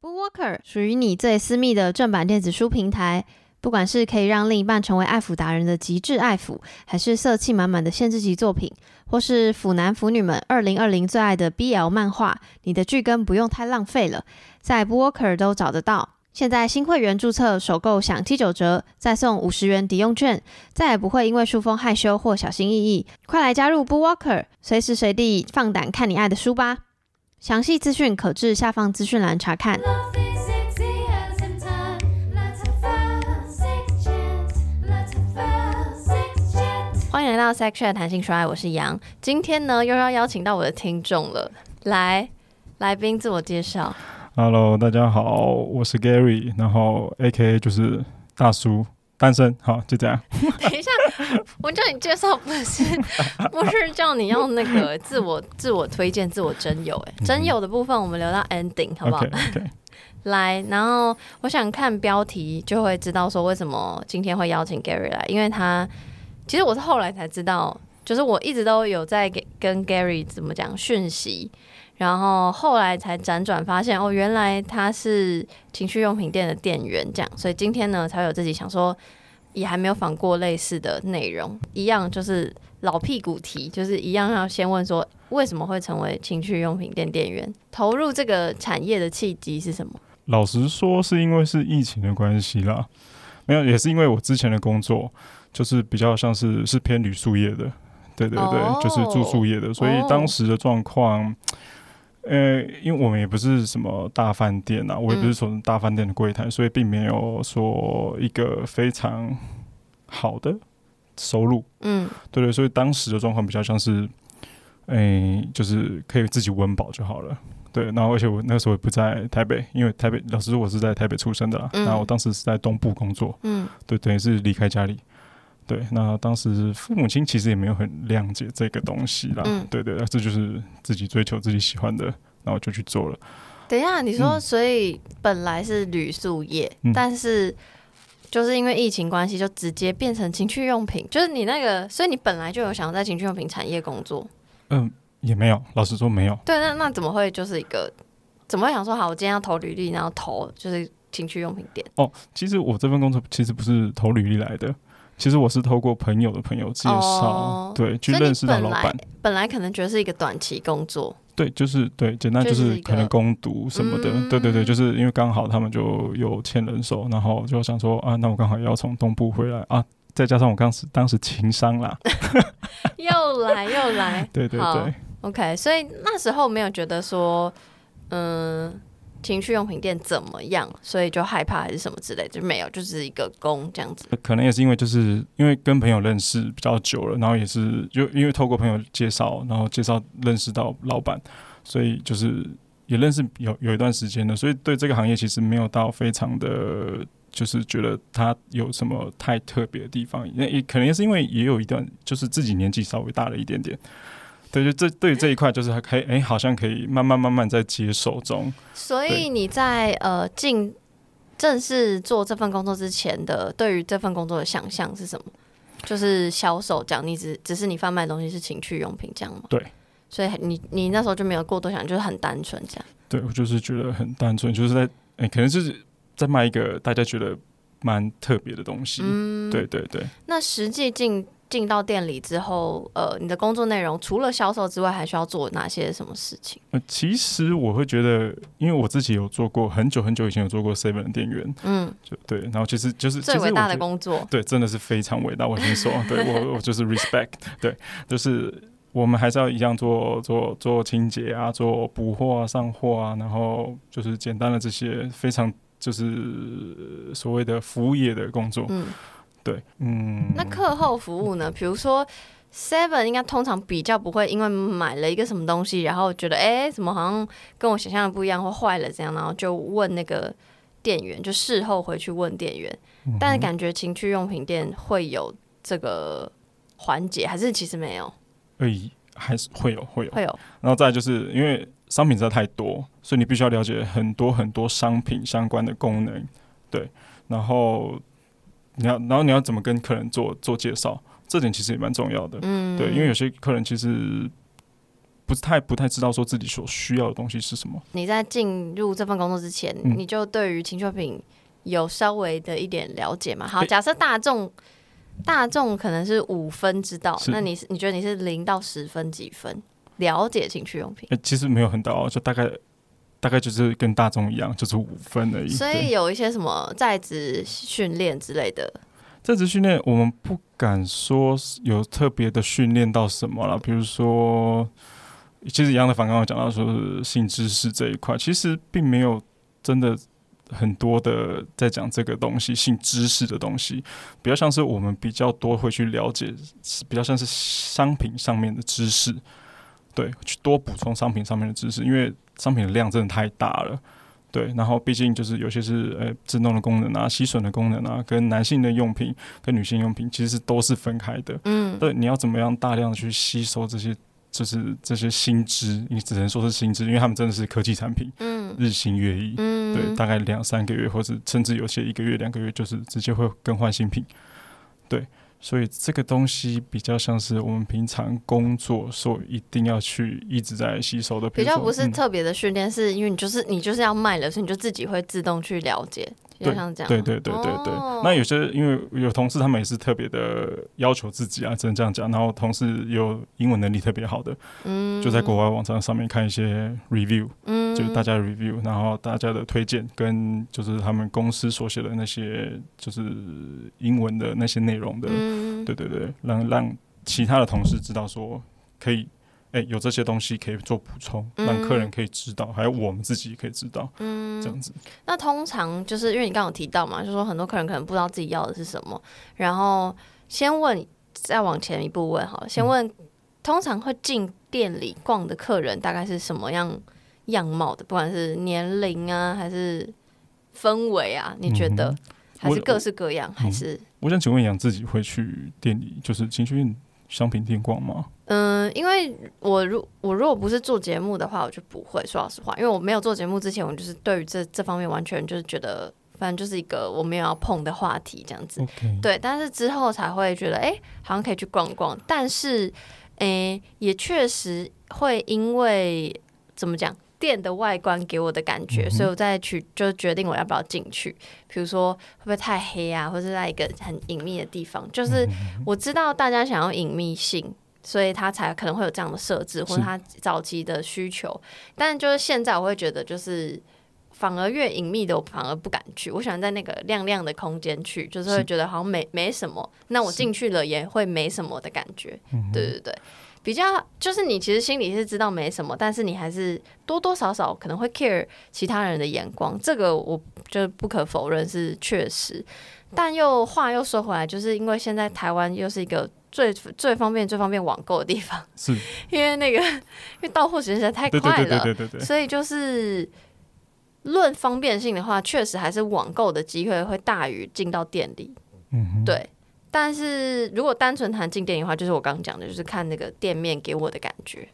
BookWalker 属于你最私密的正版电子书平台，不管是可以让另一半成为爱腐达人的极致爱腐，还是色气满满的限制级作品，或是腐男腐女们2020最爱的 BL 漫画，你的剧根不用太浪费了，在 BookWalker 都找得到。现在新会员注册首购享79折，再送50元抵用券，再也不会因为书封害羞或小心翼翼。快来加入 BookWalker， 随时随地放胆看你爱的书吧。详细资讯可至下方资讯栏查看。欢迎来到 Sex Chat 谈性说爱，我是杨。今天呢又要邀请到我的听众了，来宾自我介绍。Hello， 大家好，我是 Gary， 然后 AKA 就是大叔，单身，好，就这样。等一下，我叫你介绍不是叫你要那个自我推荐、自我真友，真友的部分我们留到 ending 好不好？ Okay. 来，然后我想看标题就会知道说为什么今天会邀请 Gary 来，因为他其实我是后来才知道，就是我一直都有在跟 Gary 怎么讲讯息。然后后来才辗转发现，哦，原来他是情趣用品店的店员，这样，所以今天呢才有自己想说，也还没有访过类似的内容，一样就是老屁股题，就是一样要先问说，为什么会成为情趣用品店店员，投入这个产业的契机是什么？老实说，是因为是疫情的关系啦，没有，也是因为我之前的工作就是比较像是偏旅宿业的，对对对， oh, 就是住宿业的，所以当时的状况。Oh.因为我们也不是什么大饭店啊，我也不是从大饭店的柜台，所以并没有说一个非常好的收入，嗯，对对，所以当时的状况比较像是，就是可以自己温饱就好了，对，然后而且我那时候也不在台北，因为台北老师我是在台北出生的啦，那我当时是在东部工作，嗯，对，等于是离开家里。对，那当时父母亲其实也没有很谅解这个东西啦，嗯，对对，这就是自己追求自己喜欢的，然后就去做了。等一下，你说，所以本来是旅宿业，但是就是因为疫情关系，就直接变成情趣用品，就是你那个，所以你本来就有想要在情趣用品产业工作？嗯，也没有，老实说没有。对，那怎么会就是一个，怎么会想说好，我今天要投履历，然后投就是情趣用品店？哦，其实我这份工作其实不是投履历来的。其实我是透过朋友的朋友介绍，对，去认识到老板。本来可能觉得是一个短期工作，对，就是对，简单就是可能工读什么的，对对对，就是因为刚好他们就有欠人手，然后就想说啊，那我刚好也要从东部回来啊，再加上我当时情商啦，又来，对对对 ，OK， 所以那时候没有觉得说，情趣用品店怎么样，所以就害怕还是什么之类的，就没有，就是一个工这样子。可能也是因为就是因为跟朋友认识比较久了，然后也是就因为透过朋友介绍，然后介绍认识到老板，所以就是也认识有一段时间了，所以对这个行业其实没有到非常的就是觉得它有什么太特别的地方，也可能也是因为也有一段就是自己年纪稍微大了一点点。对，就对于这一块，就是可以，好像可以慢慢在接受中。所以你在进正式做这份工作之前的，对于这份工作的想象是什么？就是销售讲，你只是你贩卖的东西是情趣用品这样吗？对。所以你那时候就没有过多想，就是很单纯这样。对，我就是觉得很单纯，就是在可能就是在卖一个大家觉得蛮特别的东西。嗯，对对对。那实际进到店里之后，你的工作内容除了销售之外，还需要做哪些什么事情？其实我会觉得，因为我自己有做过，很久很久以前有做过 Seven 的店员，嗯，对，然后其实就是最伟大的工作，对，真的是非常伟大。我先说，对我就是 respect， 对，就是我们还是要一样做清洁啊，做补货啊、上货啊，然后就是简单的这些非常就是所谓的服务业的工作，嗯。对，嗯，那课后服务呢？比如说 Seven 应该通常比较不会因为买了一个什么东西，然后觉得怎么好像跟我想象的不一样或坏了这样，然后就问那个店员，就事后回去问店员。但是感觉情趣用品店会有这个环节，还是其实没有？还是会有。然后再来就是因为商品实在太多，所以你必须要了解很多很多商品相关的功能，对，然后。然后你要怎么跟客人做介绍，这点其实也蛮重要的，嗯，对，因为有些客人其实不太知道说自己所需要的东西是什么。你在进入这份工作之前，你就对于情趣用品有稍微的一点了解吗？好，假设大众可能是5分知道，那你觉得你是0到10分几分了解情趣用品？其实没有很高，就大概就是跟大众一样，就是5分而已。所以有一些什么在职训练之类的。在职训练我们不敢说有特别的训练到什么啦，比如说其实杨的反刚刚讲到说性知识这一块，其实并没有真的很多的在讲这个东西，性知识的东西比较像是我们比较多会去了解，比较像是商品上面的知识，对，去多补充商品上面的知识，因为商品的量真的太大了，对，然后毕竟就是有些是自动的功能啊，吸吮的功能啊，跟男性的用品跟女性用品其实都是分开的，对，你要怎么样大量的去吸收这些，就是这些新知，你只能说是新知，因为他们真的是科技产品，日新月异，对，大概2-3个月，或者甚至有些1个月2个月就是直接会更换新品，对，所以这个东西比较像是我们平常工作所一定要去一直在吸收的，比较不是特别的训练，是因为你就是要卖了，所以你就自己会自动去了解。对对对对对对，哦，那有些因为有同事他们也是特别的要求自己啊，只能这样讲。然后同事有英文能力特别好的，就在国外网站上面看一些 review，就是大家的 review， 然后大家的推荐跟就是他们公司所写的那些就是英文的那些内容的，对对对，让其他的同事知道说可以。有这些东西可以做补充，让客人可以知道，还有我们自己可以知道，这样子。那通常就是因为你刚刚有提到嘛，就是说很多客人可能不知道自己要的是什么，然后先问，再往前一步问好了，先问，通常会进店里逛的客人大概是什么样貌的，不管是年龄啊，还是氛围啊，你觉得还是各式各样，还是？我想请问杨自己会去店里，就是情趣商品店逛吗？因为我如果不是做节目的话，我就不会，说老实话，因为我没有做节目之前，我就是对于这方面完全就是觉得，反正就是一个我没有要碰的话题这样子。Okay. 对，但是之后才会觉得，好像可以去逛逛。但是，也确实会因为怎么讲，店的外观给我的感觉，所以我再去就决定我要不要进去。比如说会不会太黑啊，或者在一个很隐秘的地方，就是我知道大家想要隐秘性。所以他才可能会有这样的设置，或者他早期的需求。但就是现在我会觉得，就是反而越隐秘的，我反而不敢去。我喜欢在那个亮亮的空间去，就是会觉得好像没什么。那我进去了也会没什么的感觉。对对对，比较就是你其实心里是知道没什么，但是你还是多多少少可能会 care 其他人的眼光。这个我就不可否认是确实。但又话又说回来，就是因为现在台湾又是一个。最方便网购的地方，是因为因为到货时间实在太快了，对，所以就是论方便性的话，确实还是网购的机会会大于进到店里，对。但是如果单纯谈进店里的话，就是我刚刚讲的，就是看那个店面给我的感觉，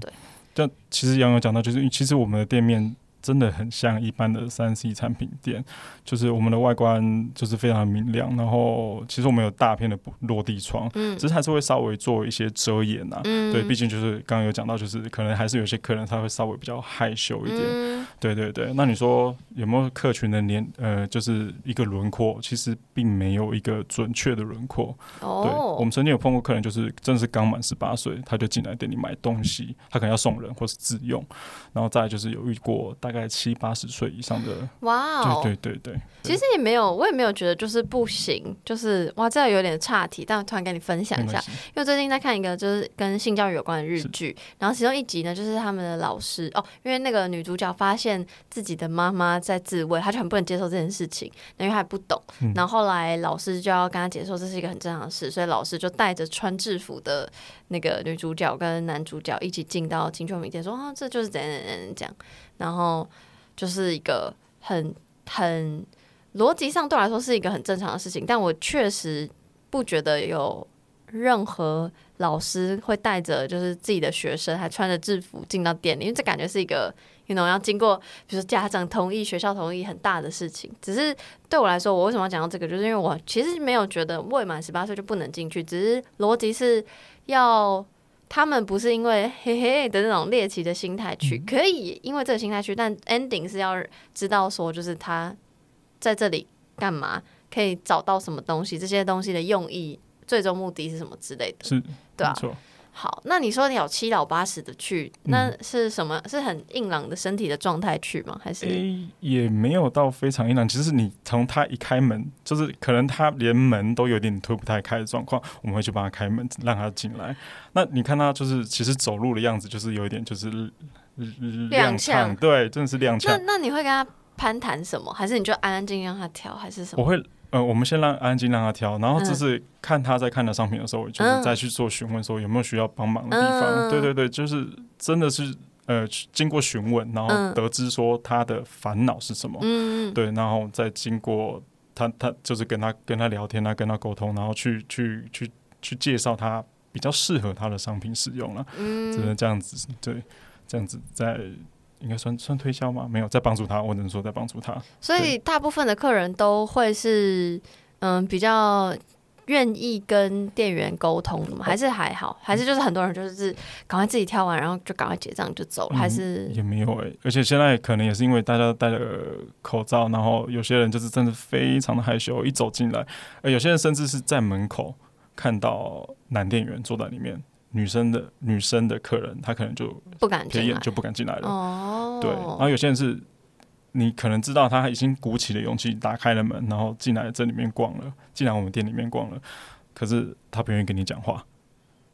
对。但其实杨有讲到，就是其实我们的店面。真的很像一般的 3C 产品店，就是我们的外观就是非常明亮，然后其实我们有大片的落地窗，只是还是会稍微做一些遮掩啊，对，毕竟就是刚刚有讲到，就是可能还是有些客人他会稍微比较害羞一点，对对对。那你说有没有客群的就是一个轮廓，其实并没有一个准确的轮廓，对，我们曾经有碰过客人，就是真的是刚满18岁，他就进来店里买东西，他可能要送人或是自用，然后再来就是有遇过大概。70-80岁以上的，哇，对对对对，其实也没有，我也没有觉得就是不行，就是哇，这有点岔题，但我突然跟你分享一下，因为最近在看一个就是跟性教育有关的日剧，然后其中一集呢，就是他们的老师哦，因为那个女主角发现自己的妈妈在自慰，她就很不能接受这件事情，因为她还不懂，然后后来老师就要跟她解说这是一个很正常的事，所以老师就带着穿制服的那个女主角跟男主角一起进到情趣用品店，说啊，这就是怎样这样。然后就是一个很逻辑上对我来说是一个很正常的事情，但我确实不觉得有任何老师会带着就是自己的学生还穿着制服进到店里，因为这感觉是一个 you know 要经过比如说家长同意、学校同意很大的事情。只是对我来说，我为什么要讲到这个，就是因为我其实没有觉得未满18岁就不能进去，只是逻辑是要他们不是因为嘿嘿的那种猎奇的心态去，可以因为这个心态去，但 ending 是要知道说就是他在这里干嘛，可以找到什么东西，这些东西的用意最终目的是什么之类的，是对吧、啊？好，那你说你有七老八十的去，那是什么？是很硬朗的身体的状态去吗？还是、欸、也没有到非常硬朗，其实你从他一开门，就是可能他连门都有点推不太开的状况，我们会去帮他开门，让他进来。那你看他就是其实走路的样子，就是有一点就是踉跄，对，真的是踉跄。那你会跟他攀谈什么？还是你就安安静静让他挑？还是什么？我会。我们先让安静让他挑，然后就是看他在看的商品的时候，我就是再去做询问，说有没有需要帮忙的地方。对对对，就是真的是经过询问，然后得知说他的烦恼是什么。嗯，对，然后再经过他就是跟他聊天啊，跟他沟通，然后去介绍他比较适合他的商品使用了。嗯，只能这样子，对，这样子在。应该算推销吗？没有，在帮助他，我只能说在帮助他。所以大部分的客人都会是比较愿意跟店员沟通的吗？还是还好？还是就是很多人就是赶快自己挑完，然后就赶快结账就走了？还是也没有欸，而且现在可能也是因为大家戴了口罩，然后有些人就是真的非常的害羞，一走进来，有些人甚至是在门口看到男店员坐在里面。女生的客人，他可能就不敢进来，就不敢进来了。哦，对，然后有些人是，你可能知道他已经鼓起了勇气打开了门，然后进来这里面逛了，进来我们店里面逛了，可是他不愿意跟你讲话，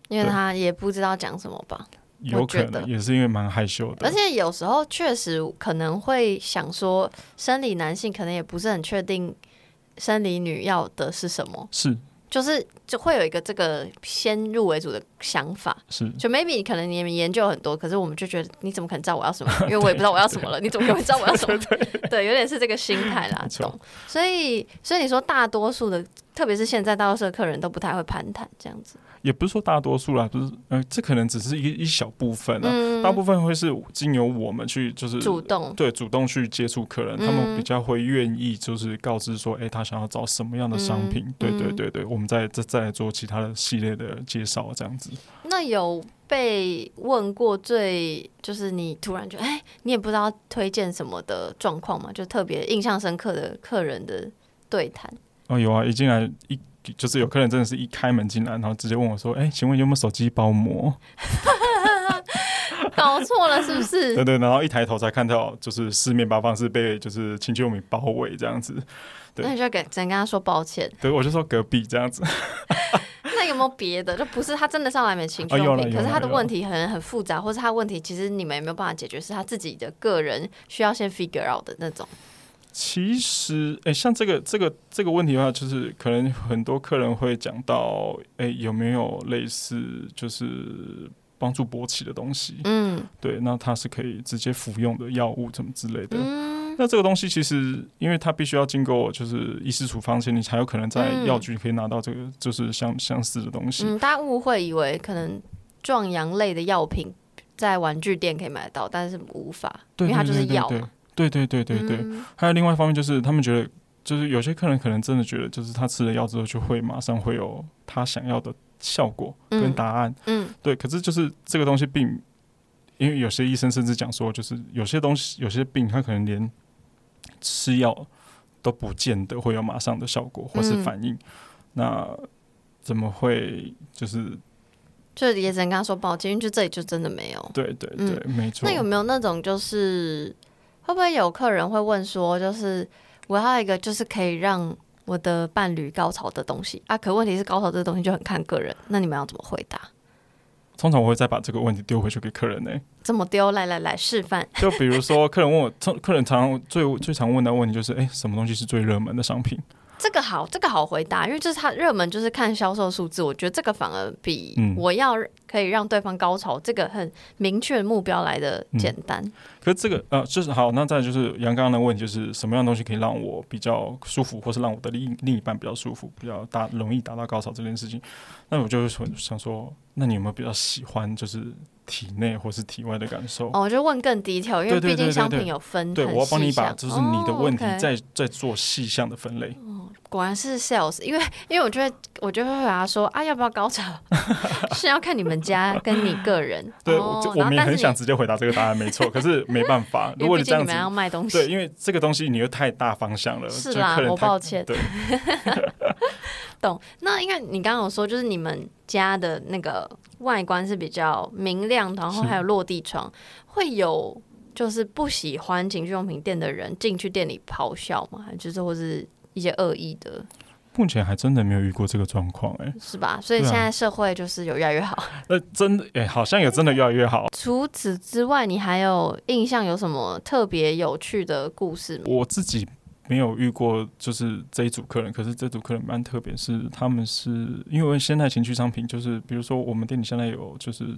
因为他也不知道讲什么吧。有可能也是因为蛮害羞的，而且有时候确实可能会想说，生理男性可能也不是很确定生理女要的是什么。是。就是就会有一个这个先入为主的想法，是就 maybe 可能你们研究很多，可是我们就觉得你怎么可能知道我要什么？因为我也不知道我要什么了，你怎么可能知道我要什么？对，有点是这个心态啦，懂？所以你说大多数的，特别是现在大多数的客人都不太会攀谈这样子，也不是说大多数啦，不是，这可能只是一小部分啦，大部分会是经由我们去就是主动去接触客人，他们比较会愿意就是告知说，欸，他想要找什么样的商品，对对对对，我们再来做其他的系列的介绍这样子。那有被问过最就是你突然觉得你也不知道推荐什么的状况吗？就特别印象深刻的客人的对谈？哦，有啊，一进来就是有客人真的是一开门进来，然后直接问我说：“欸，请问有没有手机包膜？”搞错了是不是？对对，然后一抬头才看到，就是四面八方是被就是情趣用品包围这样子。对，那你就只能跟他说抱歉。对，我就说隔壁这样子。那有没有别的？就不是他真的上来没情趣用品，可是他的问题很复杂，或是他的问题其实你们也没有办法解决，是他自己的个人需要先 figure out 的那种。其实，像这个问题的话，就是可能很多客人会讲到，有没有类似就是帮助勃起的东西？嗯，对，那它是可以直接服用的药物什么之类的。嗯，那这个东西其实，因为它必须要经过就是医师处方前，你才有可能在药局可以拿到这个就是相似的东西。嗯，大家误会以为可能壮阳类的药品在玩具店可以买得到，但是无法，对对对对对，因为它就是药嘛。对对对对对，还有另外一方面就是，他们觉得就是有些客人可能真的觉得，就是他吃了药之后就会马上会有他想要的效果跟答案。嗯，对。可是就是这个东西并，因为有些医生甚至讲说，就是有些东西有些病，他可能连吃药都不见得会有马上的效果或是反应。那怎么会就是？就也只能跟他说抱歉，因为就这里就真的没有。对对对，没错。那有没有那种就是？会不会有客人会问说，就是我要一个就是可以让我的伴侣高潮的东西啊？可问题是高潮这东西就很看个人，那你们要怎么回答？通常我会再把这个问题丢回去给客人。怎么丢？来示范。就比如说客人问我，客人常最常问的问题就是，什么东西是最热门的商品？这个好回答，因为就是它热门就是看销售数字，我觉得这个反而比我要可以让对方高潮这个很明确目标来的简单。可是这个就是好，那再来就是杨刚刚的问题，就是什么样的东西可以让我比较舒服，或是让我的另一半比较舒服，比较容易达到高潮这件事情。那我就会想说，那你有没有比较喜欢就是体内或是体外的感受？哦，就问更低调，因为毕竟商品有分。对，我要帮你把就是你的问题再做细项的分类。哦，果然是 sales， 因为我就会回答说啊，要不要高潮？是要看你们家跟你个人。对，我们也很想直接回答这个答案，没错，可是没办法。如果你这样子，因为毕竟你们要卖东西，对，因为这个东西你又太大方向了。是啦，我抱歉。对，懂。那应该你刚刚有说，就是你们家的那个外观是比较明亮，然后还有落地窗，会有。就是不喜欢情趣用品店的人进去店里咆哮嘛，就是或是一些恶意的。目前还真的没有遇过这个状况，哎，是吧？所以现在社会就是有越来越好。真的，哎，好像有真的越来越好。除此之外，你还有印象有什么特别有趣的故事吗？我自己没有遇过，就是这一组客人，可是这组客人蛮特别，是他们是因为现在情趣商品，就是比如说我们店里现在有就是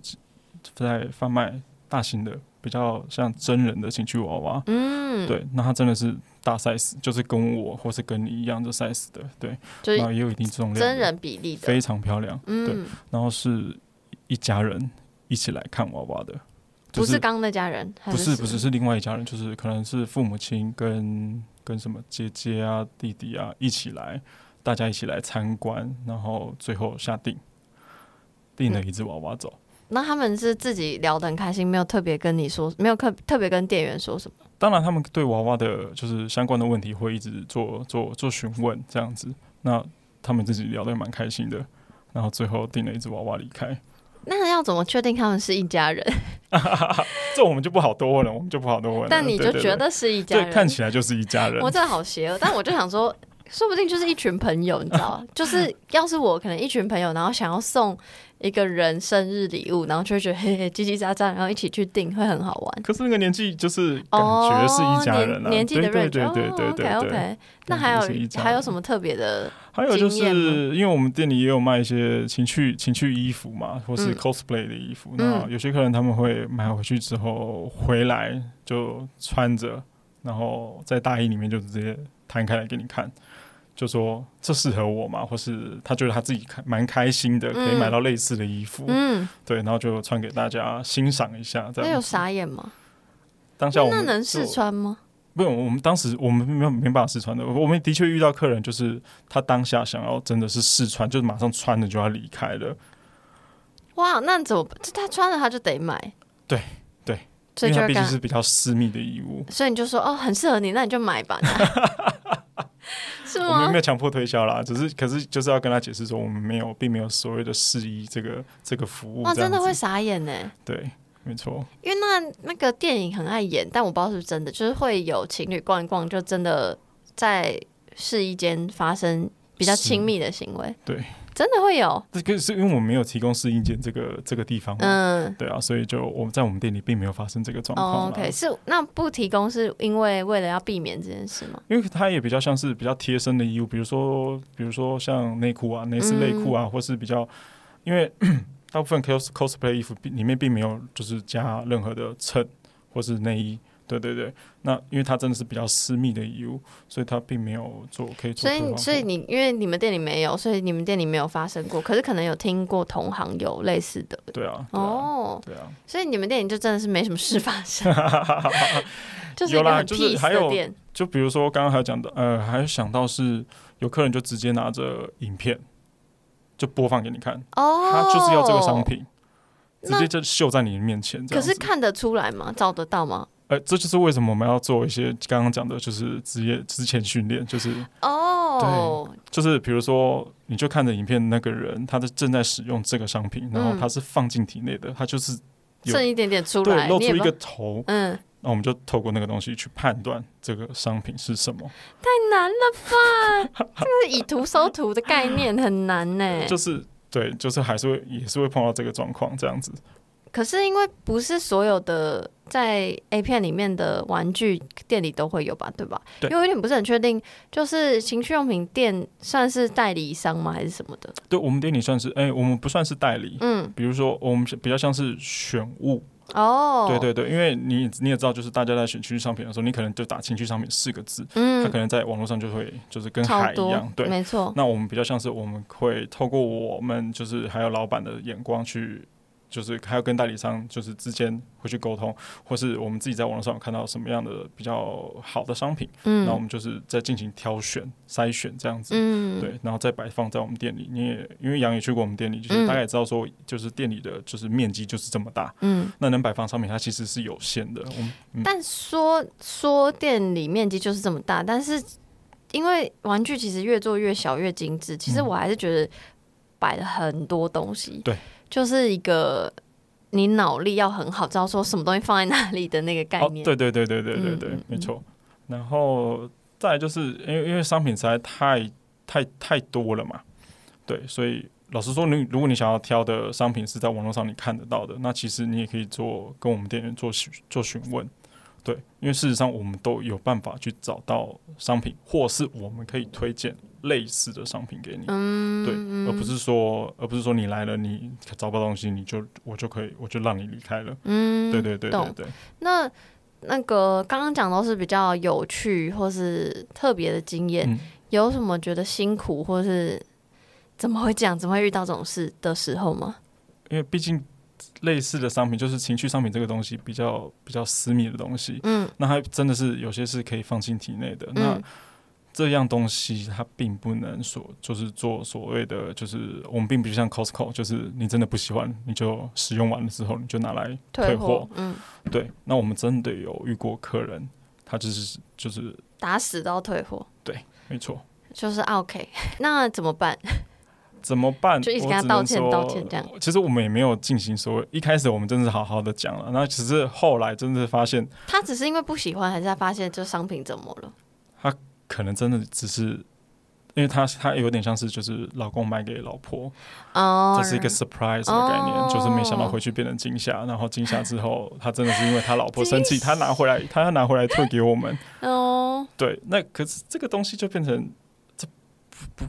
在贩卖大型的。比较像真人的情趣娃娃，嗯，对，那它真的是大 size， 就是跟我或是跟你一样的 size 的，对，就是、然后也有一定重量，真人比例的，非常漂亮，嗯，对，然后是一家人一起来看娃娃的，就是、不是刚那家人，不是是另外一家人，就是可能是父母亲跟什么姐姐啊、弟弟啊一起来，大家一起来参观，然后最后下定了一只娃娃走。嗯，那他们是自己聊得很开心，没有特别跟你说，没有特别跟店员说什么。当然，他们对娃娃的就是相关的问题会一直做询问这样子。那他们自己聊得蛮开心的，然后最后订了一只娃娃离开。那要怎么确定他们是一家人？这我们就不好多问了。但你就觉得是一家人，对，看起来就是一家人。我真的好邪恶，但我就想说。说不定就是一群朋友，你知道就是要是我可能一群朋友，然后想要送一个人生日礼物，然后就会觉得嘿嘿叽叽喳喳，然后一起去订会很好玩。可是那个年纪就是感觉是一家人啊，年纪的 range， 对。OK， 那还有什么特别的经验吗？还有就是因为我们店里也有卖一些情趣衣服嘛，或是 cosplay 的衣服，那有些客人他们会买回去之后回来就穿着，然后在大衣里面就直接摊开来给你看。就说这适合我嘛，或是他觉得他自己蛮开心的，可以买到类似的衣服，对，然后就穿给大家欣赏一下。那有傻眼吗？当下我们那能试穿吗？不用，我们当时我们没办法试穿的。我们的确遇到客人，就是他当下想要真的是试穿，就是马上穿了就要离开了。哇，那怎么他穿了他就得买？对。因为它毕竟是比较私密的衣物，所以你就说哦，很适合你，那你就买吧。是吗？我们没有强迫推销啦，可是就是要跟他解释说，我们并没有所谓的试衣这个服务。哇，真的会傻眼呢。对，没错。因为那个电影很爱演，但我不知道是不是真的，就是会有情侣逛一逛，就真的在试衣间发生比较亲密的行为。对。真的会有，这个是因为我们没有提供试衣间这个地方，对啊，所以就我们在我们店里并没有发生这个状况。OK， 是那不提供是因为了要避免这件事吗？因为它也比较像是比较贴身的衣物，比如说像内裤啊、蕾丝内裤啊，或是比较因为大部分 cosplay 衣服里面并没有就是加任何的衬或是内衣。对，那因为它真的是比较私密的衣物，所以它并没有可以做。所以你因为你们店里没有，所以你们店里没有发生过，可是可能有听过同行有类似的。对啊，所以你们店里就真的是没什么事发生，就是一个很 peace 的店。就比如说刚刚还有讲到，还想到是有客人就直接拿着影片就播放给你看，他就是要这个商品，直接就秀在你面前这样子。可是看得出来吗？找得到吗？这就是为什么我们要做一些刚刚讲的，就是职业之前训练，就是对，就是比如说，你就看着影片那个人，他正在使用这个商品，然后他是放进体内的，他就是剩一点点出来，对，露出一个头，那我们就透过那个东西去判断这个商品是什么。太难了吧？这是以图搜图的概念，很难呢。就是对，就是还是也是会碰到这个状况这样子。可是因为不是所有的在 A 片里面的玩具店里都会有吧，对吧？对，因为有点不是很确定，就是情趣用品店算是代理商吗，还是什么的？对，我们店里算是，我们不算是代理，比如说我们比较像是选物。对，因为你也知道，就是大家在选情趣商品的时候，你可能就打情趣商品4个字，它可能在网络上就会就是跟海一样，对，没错。那我们比较像是我们会透过我们就是还有老板的眼光去。就是还要跟代理商就是之间会去沟通，或是我们自己在网络上有看到什么样的比较好的商品，然后我们就是在进行挑选筛选这样子，对，然后再摆放在我们店里。你也因为杨也去过我们店里，就是大概也知道说就是店里的就是面积就是这么大，那能摆放商品它其实是有限的，但说店里面积就是这么大，但是因为玩具其实越做越小越精致，其实我还是觉得摆了很多东西，对，就是一个你脑力要很好，知道说什么东西放在哪里的那个概念。哦，对对对对对对对，没错。然后再来就是因为商品实在太多了嘛，对，所以老实说，如果你想要挑的商品是在网络上你看得到的，那其实你也可以跟我们店员做询问。对，因为事实上我们都有办法去找到商品，或是我们可以推荐类似的商品给你，对，而不是说你来了你找不到东西，我就让你离开了，对对对对对。那个刚刚讲都是比较有趣或是特别的经验，有什么觉得辛苦或是怎么会遇到这种事的时候吗？因为毕竟类似的商品就是情趣商品这个东西比较私密的东西，那它真的是有些是可以放进体内的，那这样东西它并不能就是做所谓的，就是我们并不像 Costco， 就是你真的不喜欢你就使用完了之后你就拿来退货，对，那我们真的有遇过客人他就是打死到退货，对，没错，就是 OK， 那怎么办？就一直跟他道歉这样。其实我们也没有进行所谓，一开始我们真的是好好的讲了，那只是后来真的是发现，他只是因为不喜欢，还是他发现这商品怎么了？他可能真的只是。因为他有点像是就是老公买给老婆，这是一个 surprise 的概念，就是没想到回去变成惊吓，然后惊吓之后他真的是因为他老婆生气，他拿回来退给我们，对，那可是这个东西就变成这不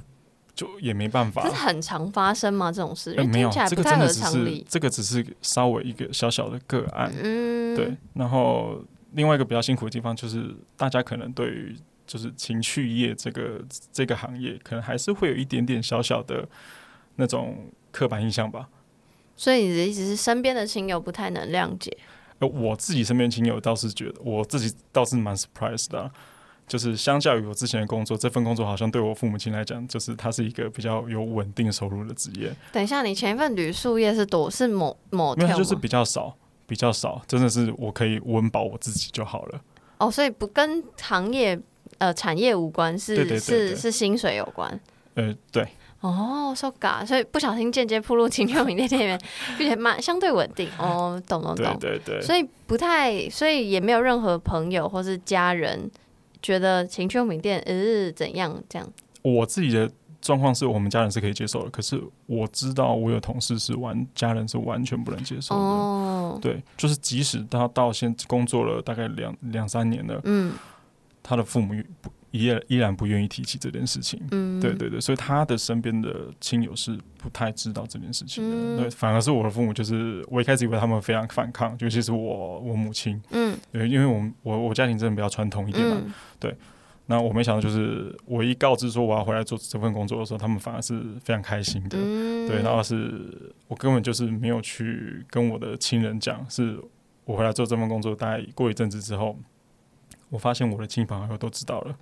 就也没办法，这是很常发生吗？这种事因为听起来不太合常理，这个只是稍微一个小小的个案，对。然后另外一个比较辛苦的地方就是大家可能对于就是情趣业这个行业可能还是会有一点点小小的那种刻板印象吧。所以你的意思是身边的亲友不太能谅解？我自己身边亲友倒是觉得，我自己倒是蛮 surprise 的，就是相较于我之前的工作，这份工作好像对我父母亲来讲，就是它是一个比较有稳定收入的职业。等一下，你前一份旅宿业是某条吗？没有，就是比较少，真的是我可以温饱我自己就好了。哦，所以不跟行业产业无关，是薪水有关。对。哦，so ga， 所以不小心间接暴露情趣用品店员，并且蛮相对稳定。哦，懂。对对对。所以也没有任何朋友或是家人觉得情趣用品店怎样这样。我自己的状况是我们家人是可以接受的，可是我知道我有同事是家人是完全不能接受的。哦。对，就是即使他到现在工作了大概两三年了，他的父母依然不愿意提起这件事情，对对对，所以他的身边的亲友是不太知道这件事情的，对，反而是我的父母，就是我一开始以为他们非常反抗，尤其是我母亲，因为我家庭真的比较传统一点嘛，对，那我没想到就是我一告知说我要回来做这份工作的时候，他们反而是非常开心的，对，然后是我根本就是没有去跟我的亲人讲，是我回来做这份工作，大概过一阵子之后。我发现我的亲朋好友都知道了，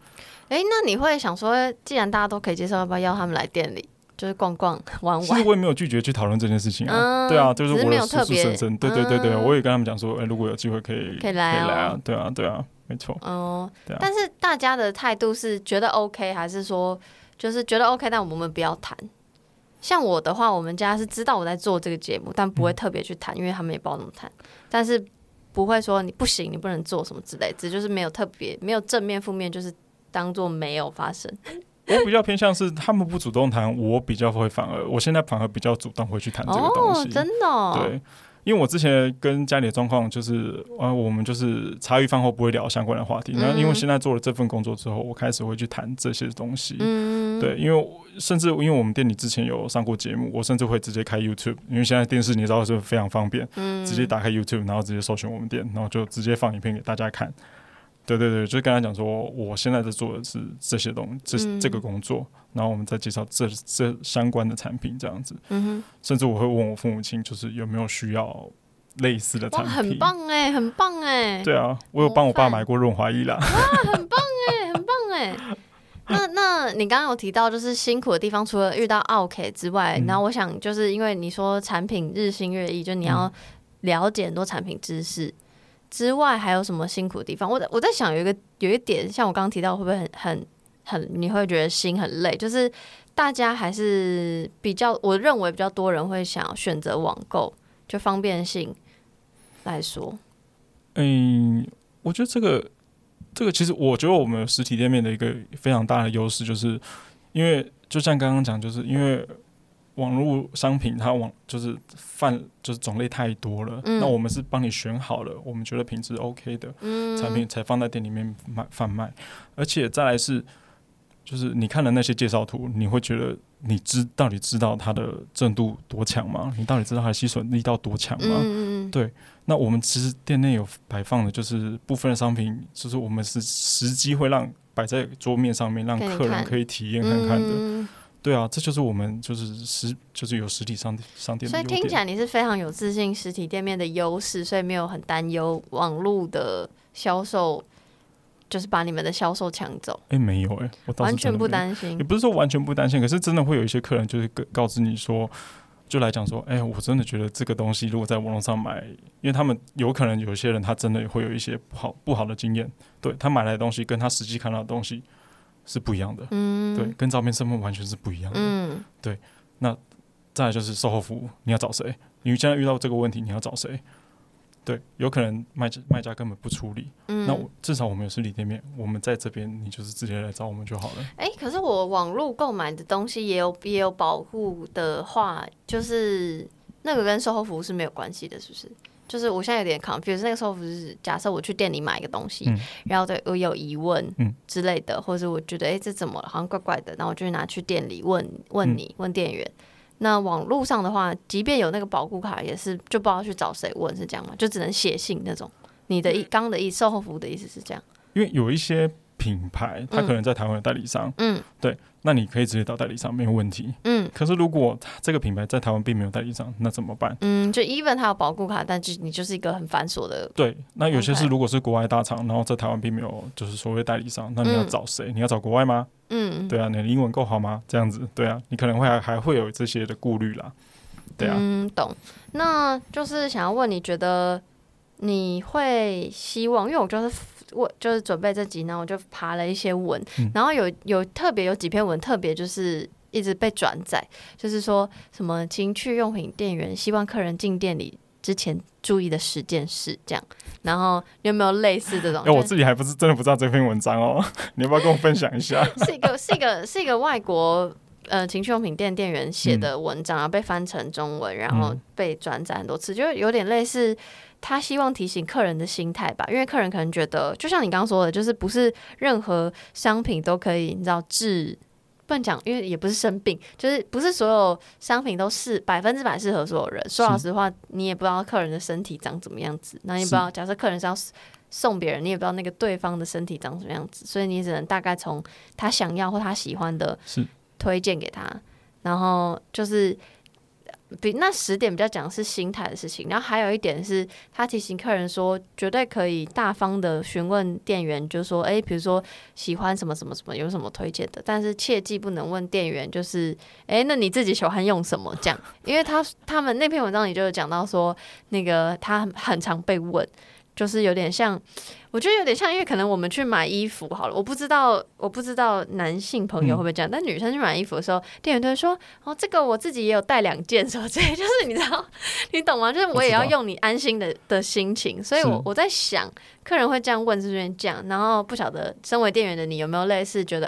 那你会想说，既然大家都可以接受，要不要邀他们来店里，就是逛逛玩玩？其实我也没有拒绝去讨论这件事情啊，对啊，就是我的叔叔婶婶，对对对对，我也跟他们讲说，如果有机会可以来啊，对啊对啊，没错。哦，但是大家的态度是觉得 OK， 还是说就是觉得 OK， 但我们不要谈？像我的话，我们家是知道我在做这个节目，但不会特别去谈，因为他们也不知道怎么谈，但是。不会说你不行，你不能做什么之类，只就是没有特别，没有正面负面，就是当做没有发生。我比较偏向是他们不主动谈，我比较会我现在反而比较主动会去谈这个东西。哦，真的哦。对，因为我之前跟家里的状况就是，我们就是茶余饭后不会聊相关的话题。那因为现在做了这份工作之后，我开始会去谈这些东西。对，因为甚至因为我们店里之前有上过节目，我甚至会直接开 YouTube， 因为现在电视你知道是非常方便，直接打开 YouTube， 然后直接搜寻我们店，然后就直接放影片给大家看。对对对，就刚才讲说我现在在做的是这些东西，这个工作，然后我们再介绍 这相关的产品这样子，甚至我会问我父母亲就是有没有需要类似的产品。哇，很棒耶，很棒耶。对啊，我有帮我爸买过润滑液啦。哇，很棒耶，很棒耶。那你刚刚有提到就是辛苦的地方，除了遇到奥客之外，然后我想就是因为你说产品日新月异，就你要了解很多产品知识之外，还有什么辛苦的地方？我在想有一点，像我刚刚提到，会不会很你会觉得心很累？就是大家还是比较，我认为比较多人会想要选择网购，就方便性来说。我觉得这个其实我觉得我们实体店面的一个非常大的优势，就是因为就像刚刚讲，就是因为网络商品它就是种类太多了，那我们是帮你选好了，我们觉得品质 OK 的产品才放在店里面贩卖。而且再来是，就是你看了那些介绍图，你会觉得你到底知道它的震度多强吗？你到底知道它的吸水力道多强吗？对，那我们其实店内有摆放的就是部分的商品，就是我们是实际会让摆在桌面上面，让客人可以体验看看的。对啊，这就是我们就是有实体商店的优点。所以听起来你是非常有自信实体店面的优势，所以没有很担忧网络的销售。就是把你们的销售抢走？没有我倒是完全不担心。也不是说完全不担心，可是真的会有一些客人就是告知你说，就来讲说，我真的觉得这个东西如果在网络上买，因为他们有可能有些人他真的会有一些不好的经验，对他买来的东西跟他实际看到的东西是不一样的，对，跟照片身份完全是不一样的，对。那再来就是售后服务，你要找谁？你现在遇到这个问题，你要找谁？对，有可能卖家根本不处理，那至少我们有实体店面，我们在这边你就是直接来找我们就好了。可是我网络购买的东西也有保护的话，就是那个跟售后服务是没有关系的，是不是？就是我现在有点 confused， 那个售后服务是假设我去店里买一个东西，然后对我有疑问之类的，或者我觉得这怎么了，好像怪怪的，然后我就拿去店里问店员。那网络上的话，即便有那个保护卡，也是就不知道去找谁问，是这样吗？就只能写信那种。你的刚的售后服务的意思是这样？因为有一些品牌，它可能在台湾有代理商，对，那你可以直接到代理商，没有问题，可是如果这个品牌在台湾并没有代理商，那怎么办？就 even 它有保护卡，但就你就是一个很繁琐的。对，那有些是如果是国外大厂，然后在台湾并没有就是所谓代理商，那你要找谁？你要找国外吗？对啊，你的英文够好吗？这样子，对啊，你可能会还会有这些的顾虑啦，对啊，懂。那就是想要问，你觉得你会希望，因为我就是准备这集呢，我就爬了一些文，然后有特别有几篇文特别就是一直被转载，就是说什么情趣用品店员希望客人进店里之前注意的10件事这样，然后你有没有类似这种？我自己还真的不知道这篇文章哦，你要不要跟我分享一下？是一个外国情趣用品店店员写的文章，然后被翻成中文，然后被转载很多次，就有点类似。他希望提醒客人的心态吧，因为客人可能觉得，就像你刚刚说的，就是不是任何商品都可以，你知道不能讲，因为也不是生病，就是不是所有商品都是100%适合所有人。说老实话，你也不知道客人的身体长怎么样子，那你也不知道，假设客人是要送别人，你也不知道那个对方的身体长什么样子，所以你只能大概从他想要或他喜欢的推荐给他，然后就是。那10点比较讲的是心态的事情，然后还有一点是他提醒客人说，绝对可以大方的询问店员，就说比如说喜欢什么什么什么，有什么推荐的，但是切记不能问店员就是那你自己喜欢用什么这样，因为他们那篇文章里就有讲到说，那个他很常被问，就是有点像，我觉得有点像，因为可能我们去买衣服好了，我不知道男性朋友会不会这样，但女生去买衣服的时候，店员都会说，这个我自己也有带2件什么之类，就是你知道，你懂吗？就是我也要用你安心的心情，所以我在想，客人会这样问是不是这样？然后不晓得身为店员的你有没有类似觉得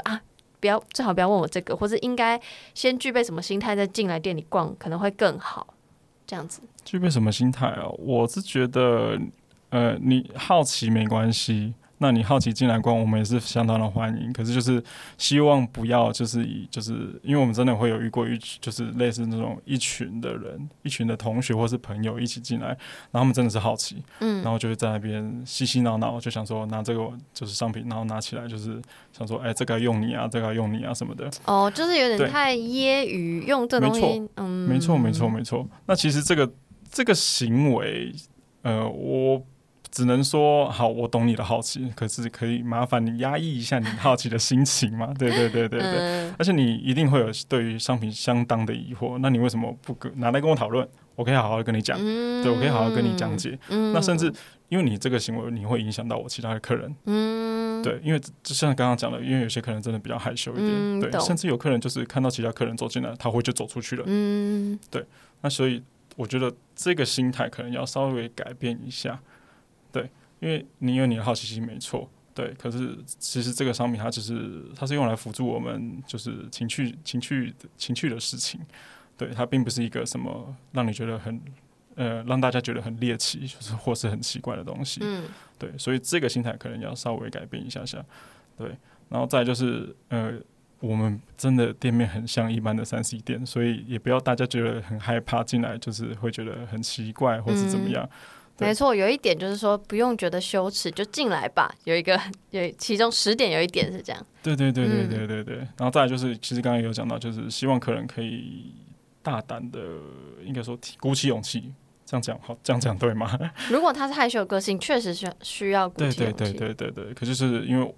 最好不要问我这个，或者应该先具备什么心态再进来店里逛，可能会更好，这样子。具备什么心态啊？我是觉得。你好奇没关系，那你好奇进来逛，我们也是相当的欢迎。可是就是希望不要就是因为我们真的会有遇过就是类似那种一群的人，一群的同学或是朋友一起进来，然后他们真的是好奇，然后就会在那边嘻嘻闹闹，就想说拿这个就是商品，然后拿起来就是想说，哎，这个要用你啊，这个要用你啊什么的。哦，就是有点太揶揄用这东西，没错，没错。那其实这个行为，我只能说好，我懂你的好奇，可是可以麻烦你压抑一下你好奇的心情嘛？对、而且你一定会有对于商品相当的疑惑，那你为什么不拿来跟我讨论？我可以好好跟你讲，对，我可以好好跟你讲解。那甚至因为你这个行为，你会影响到我其他的客人。对，因为就像刚刚讲的，因为有些客人真的比较害羞一点，对，甚至有客人就是看到其他客人走进来，他会就走出去了。对，那所以我觉得这个心态可能要稍微改变一下。对，因为你有你的好奇心没错，对，可是其实这个商品它就是用来辅助我们就是情趣的事情，对，它并不是一个什么让你觉得很让大家觉得很猎奇，就是或是很奇怪的东西，对，所以这个心态可能要稍微改变一下下，对，然后再来就是我们真的店面很像一般的 3C 店，所以也不要大家觉得很害怕进来，就是会觉得很奇怪或是怎么样。没错，有一点就是说不用觉得羞耻，就进来吧。有其中10点有一点是这样。对。然后再来就是，其实刚刚也有讲到，就是希望客人可以大胆的，应该说鼓起勇气。这样讲好，这样讲对吗？如果他是害羞的个性，确实需要鼓起勇气。对。可就是因为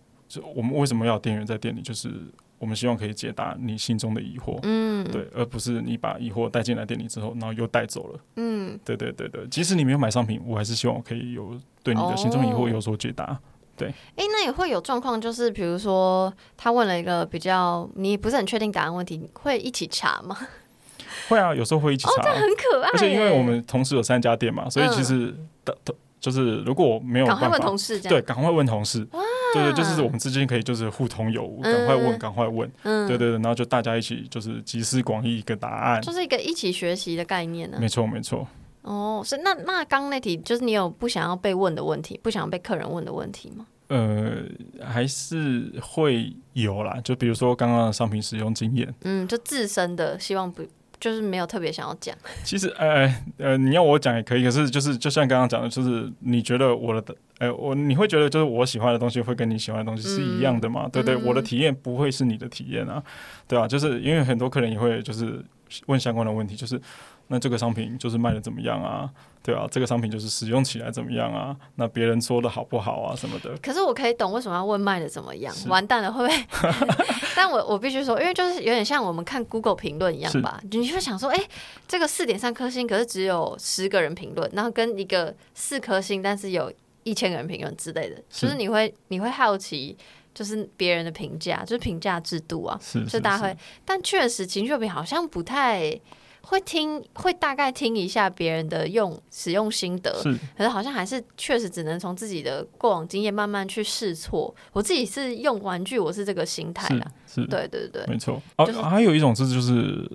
我们为什么要有店员在店里，就是我们希望可以解答你心中的疑惑，对，而不是你把疑惑带进来店里之后，然后又带走了，对。即使你没有买商品，我还是希望我可以有对你的心中疑惑有所解答，对。那也会有状况，就是比如说他问了一个比较你不是很确定答案问题，你会一起查吗？会啊，有时候会一起查，这很可爱。而且因为我们同时有3家店嘛，所以其实就是如果没有办法，赶快问同事，对，赶快问同事。对，就是我们之间可以就是互通有无，赶快问、对，然后就大家一起就是集思广益一个答案，就是一个一起学习的概念呢。没错。哦，是那刚那题就是你有不想要被问的问题，不想被客人问的问题吗？还是会有啦，就比如说刚刚的商品使用经验，就自身的希望不。就是没有特别想要讲。其实你要我讲也可以，可是就是就像刚刚讲的，就是你觉得我的你会觉得就是我喜欢的东西会跟你喜欢的东西是一样的嘛？对，我的体验不会是你的体验啊，对啊，就是因为很多客人也会就是问相关的问题，就是那这个商品就是卖的怎么样啊？对啊，这个商品就是使用起来怎么样啊？那别人说的好不好啊什么的？可是我可以懂为什么要问卖的怎么样，完蛋了会不会？但我必须说，因为就是有点像我们看 Google 评论一样吧，你就想说，这个4.3颗星，可是只有10个人评论，然后跟一个4颗星，但是有1000个人评论之类的，就是你会好奇。就是别人的评价，就是评价制度啊，就大家会，但确实情趣用品好像不太会听，会大概听一下别人的使用心得，可是好像还是确实只能从自己的过往经验慢慢去试错。我自己是用玩具，我是这个心态啦，对，没错。还有一种是就是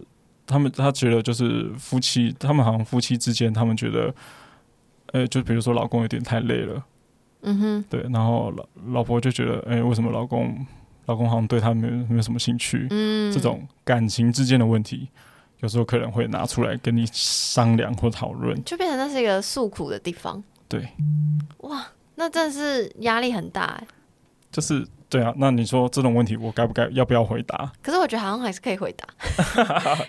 他觉得就是夫妻，他们好像夫妻之间，他们觉得，就比如说老公有点太累了。对，然后老婆就觉得，为什么老公好像对她没有什么兴趣？这种感情之间的问题，有时候客人会拿出来跟你商量或讨论，就变成那是一个诉苦的地方。对，哇，那真的是压力很大。就是对啊，那你说这种问题，我要不要回答？可是我觉得好像还是可以回答，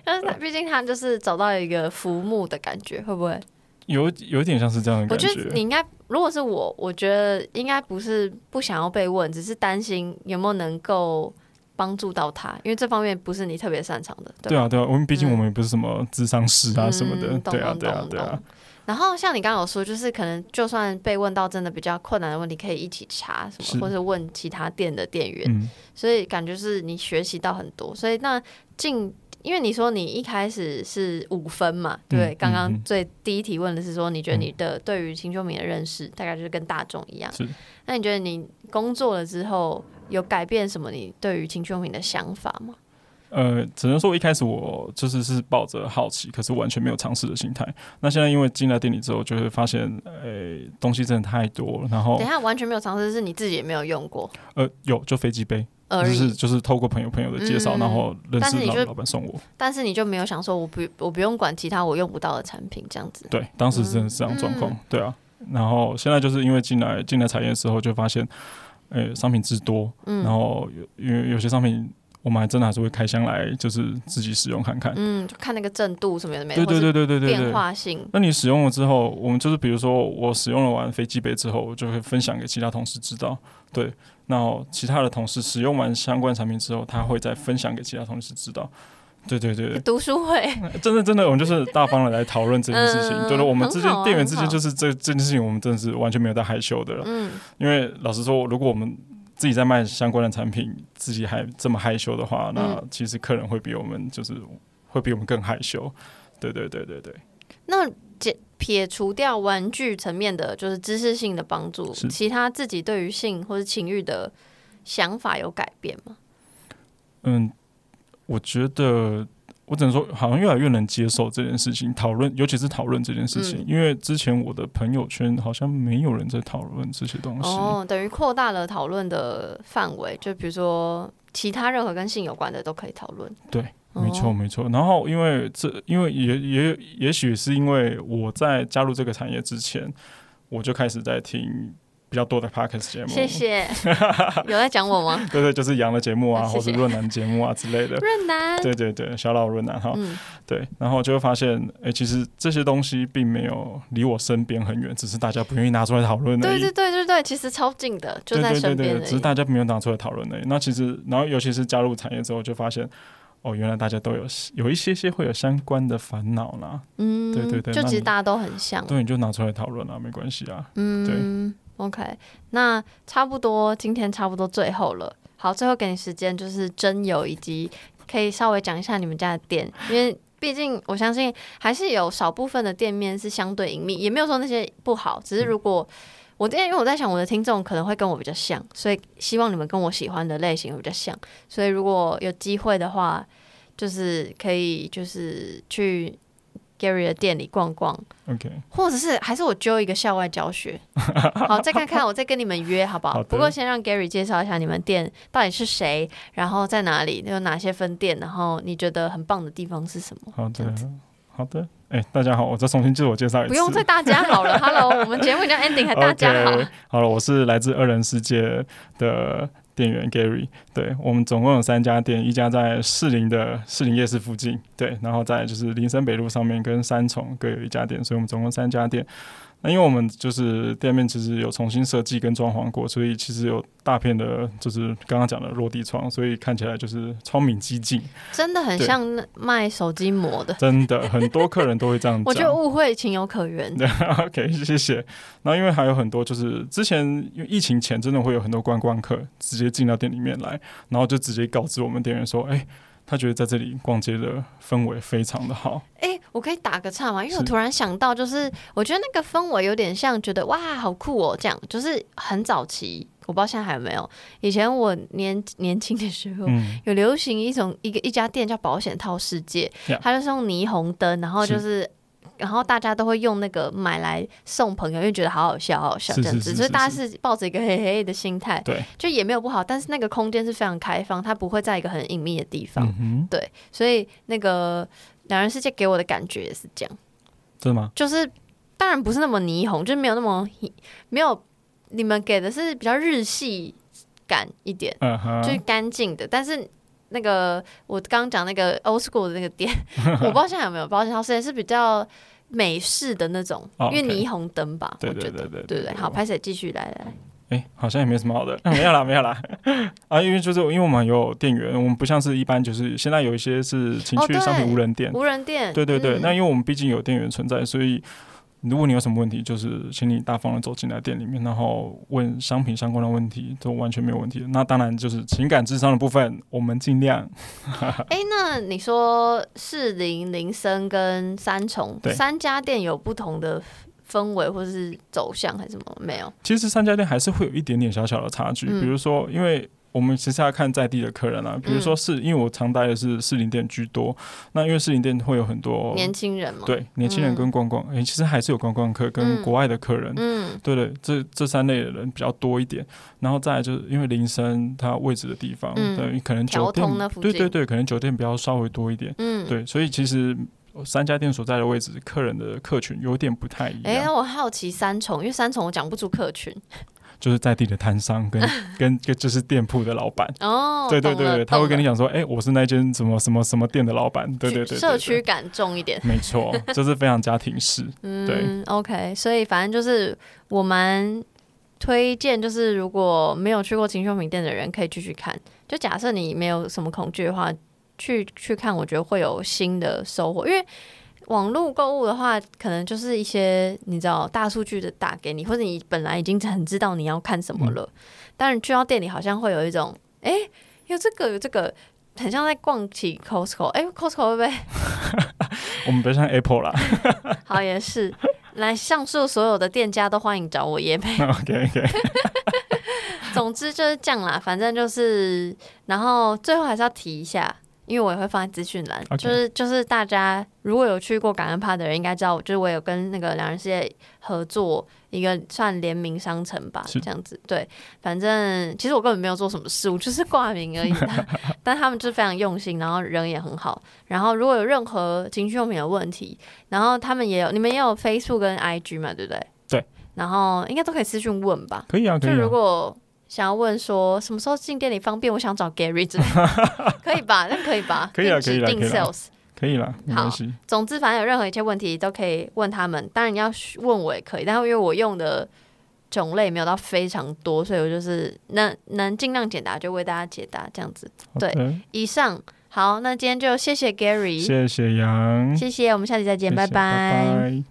但是毕竟他就是找到一个浮木的感觉，会不会？有点像是这样的感觉。我觉得你应该，如果是我觉得应该不是不想要被问，只是担心有没有能够帮助到他，因为这方面不是你特别擅长的。对啊，我们毕竟我们也不是什么諮商师啊什么的。对啊。然后像你刚刚有说，就是可能就算被问到真的比较困难的问题，可以一起查什么，或者问其他店的店员，所以感觉是你学习到很多。所以那因为你说你一开始是5分嘛，对，刚刚最第一题问的是说，你觉得你的对于情趣用品的认识大概就是跟大众一样。那你觉得你工作了之后有改变什么你对于情趣用品的想法吗？只能说一开始我就是抱着好奇，可是完全没有尝试的心态。那现在因为进来店里之后，就会发现，东西真的太多了。然后，等一下完全没有尝试，是你自己也没有用过？有，就飞机杯。就是透过朋友的介绍，然后认识老板送我。但是你就没有想说我不用管其他我用不到的产品这样子。对，当时真的是这样状况，对啊。然后现在就是因为进来产业的时候就发现，商品之多，然后有些商品我们还真的还是会开箱来，就是自己使用看看。就看那个震度什么的，对，变化性。那你使用了之后，我们就是比如说我使用了完飞机杯之后，我就会分享给其他同事知道，对。那其他的同事使用完相关产品之后，他会再分享给其他同事知道。对，读书会，真的，我们就是大方的来讨论这件事情。对了，我们之间店员之间就是这件事情，我们真的是完全没有在害羞的了。因为老实说，如果我们自己在卖相关的产品，自己还这么害羞的话，那其实客人会比我们更害羞。对。那撇除掉玩具层面的，就是知识性的帮助，其他自己对于性或是情欲的想法有改变吗？我觉得我只能说，好像越来越能接受这件事情，尤其是讨论这件事情，因为之前我的朋友圈好像没有人在讨论这些东西。等于扩大了讨论的范围，就比如说其他任何跟性有关的都可以讨论。对。没错，然后因为也许是因为我在加入这个产业之前，我就开始在听比较多的 Podcast 节目。谢谢。有在讲我吗？对，就是杨的节目啊，或者润南节目啊之类的。润南。对，小老润南哈。对，然后就会发现，其实这些东西并没有离我身边很远，只是大家不愿意拿出来讨论而已。对，其实超近的，就在身边而已。对，只是大家没有拿出来讨论而已。那其实，然后尤其是加入产业之后，就发现。原来大家都有一些会有相关的烦恼啦。对，就其实大家都很像。对，你就拿出来讨论啦，没关系啊。对 ，OK， 那今天差不多最后了。好，最后给你时间，就是真友以及可以稍微讲一下你们家的店，因为毕竟我相信还是有少部分的店面是相对隐秘，也没有说那些不好，只是如果。因为我在想我的听众可能会跟我比较像，所以希望你们跟我喜欢的类型会比较像，所以如果有机会的话，就是可以就是去 Gary 的店里逛逛 ，OK， 或者是还是我揪一个校外教学，好，再看看我再跟你们约好不好？不过先让 Gary 介绍一下你们店到底是谁，然后在哪里，有哪些分店，然后你觉得很棒的地方是什么？好的。大家好，我再重新自我介绍一次。不用再大家好了 ，Hello， 我们节目叫 ending 还大家好。Okay, 好了，我是来自二人世界的店员 Gary。对，我们总共有3家店，一家在士林夜市附近，对，然后再就是林森北路上面跟三重各有一家店，所以我们总共3家店。那因为我们就是店面其实有重新设计跟装潢过，所以其实有大片的就是刚刚讲的落地窗，所以看起来就是窗明几净，真的很像卖手机膜的，真的很多客人都会这样讲。我觉得误会情有可原。OK， 谢谢。那因为还有很多就是之前因为疫情前真的会有很多观光客直接进到店里面来，然后就直接告知我们店员说，他觉得在这里逛街的氛围非常的好。我可以打个岔吗？因为我突然想到，就是我觉得那个氛围有点像觉得哇好酷哦这样，就是很早期，我不知道现在还有没有。以前我年轻的时候，有流行一家店叫保险套世界，它就是用霓虹灯，然后就是。然后大家都会用那个买来送朋友，因为觉得好好笑这样子，所以大家是抱着一个嘿嘿的心态，对，就也没有不好，但是那个空间是非常开放，它不会在一个很隐秘的地方，对，所以那个两人世界给我的感觉也是这样，真的吗？就是当然不是那么霓虹，就是没有你们给的是比较日系感一点，就是干净的，但是。那个我刚讲那个 old school 的那个店，我不知道现在有没有，保险套是比较美式的那种，因为霓虹灯吧，我觉得对。好，拍摄继续来。好像也没什么好的，没有啦啊，因为我们有店员，我们不像是一般就是现在有一些是情趣商品无人店，对。那因为我们毕竟有店员存在，所以。如果你有什么问题，就是请你大方的走进来店里面，然后问商品相关的问题，都完全没有问题。那当然就是情感智商的部分，我们尽量。那你说士林、林森跟三重3家店有不同的氛围或是走向还是什么？没有，其实3家店还是会有一点点小小的差距。比如说，因为我们其实要看在地的客人啦、啊，比如说是因为我常待的是士林店居多，那因为士林店会有很多年轻人嘛，对，年轻人跟观光、其实还是有观光客跟国外的客人，对对，这三类的人比较多一点。然后再来就是因为林森它位置的地方，对，可能酒店，对对对，可能酒店比较稍微多一点，对，所以其实。三家店所在的位置，客人的客群有点不太一样。哎，我好奇三重，因为三重我讲不出客群，就是在地的摊商跟就是店铺的老板。哦，对对对，他会跟你讲说，哎，我是那间什么什么什么店的老板。对对 对，社区感重一点。没错，就是非常家庭式。对 ，OK， 所以反正就是我们推荐，就是如果没有去过秦秀明店的人，可以继续看。就假设你没有什么恐惧的话。去看，我觉得会有新的收获，因为网络购物的话，可能就是一些你知道大数据的打给你，或者你本来已经很知道你要看什么了，但是去到店里好像会有一种，哎，有这个，很像在逛起 Costco， 哎 ，Costco 会不会？我们不要像 Apple 啦，好也是，来上述所有的店家都欢迎找我业配。OK OK 。总之就是这样啦，反正就是，然后最后还是要提一下。因为我也会放在资讯栏， okay. 就是大家如果有去过感恩趴的人，应该知道，就是我有跟那个两人世界合作一个算联名商城吧，这样子。对，反正其实我根本没有做什么事，我就是挂名而已。但他们就是非常用心，然后人也很好。然后如果有任何情趣用品的问题，然后他们也有，你们也有 Facebook 跟 IG 嘛，对不对？对。然后应该都可以私讯问吧？可以啊，可以啊。就如果。想要问说什么时候进店里方便？我想找 Gary 之类的，可以吧？那可以吧？可以啦，可以啦，定 sales， 可以啦，没关系。总之，反正有任何一些问题都可以问他们。当然你要问我也可以，但因为我用的种类没有到非常多，所以我就是能尽量解答就为大家解答这样子。对， okay. 以上好，那今天就谢谢 Gary， 谢谢杨，谢谢，我们下期再见，谢谢拜拜。拜拜。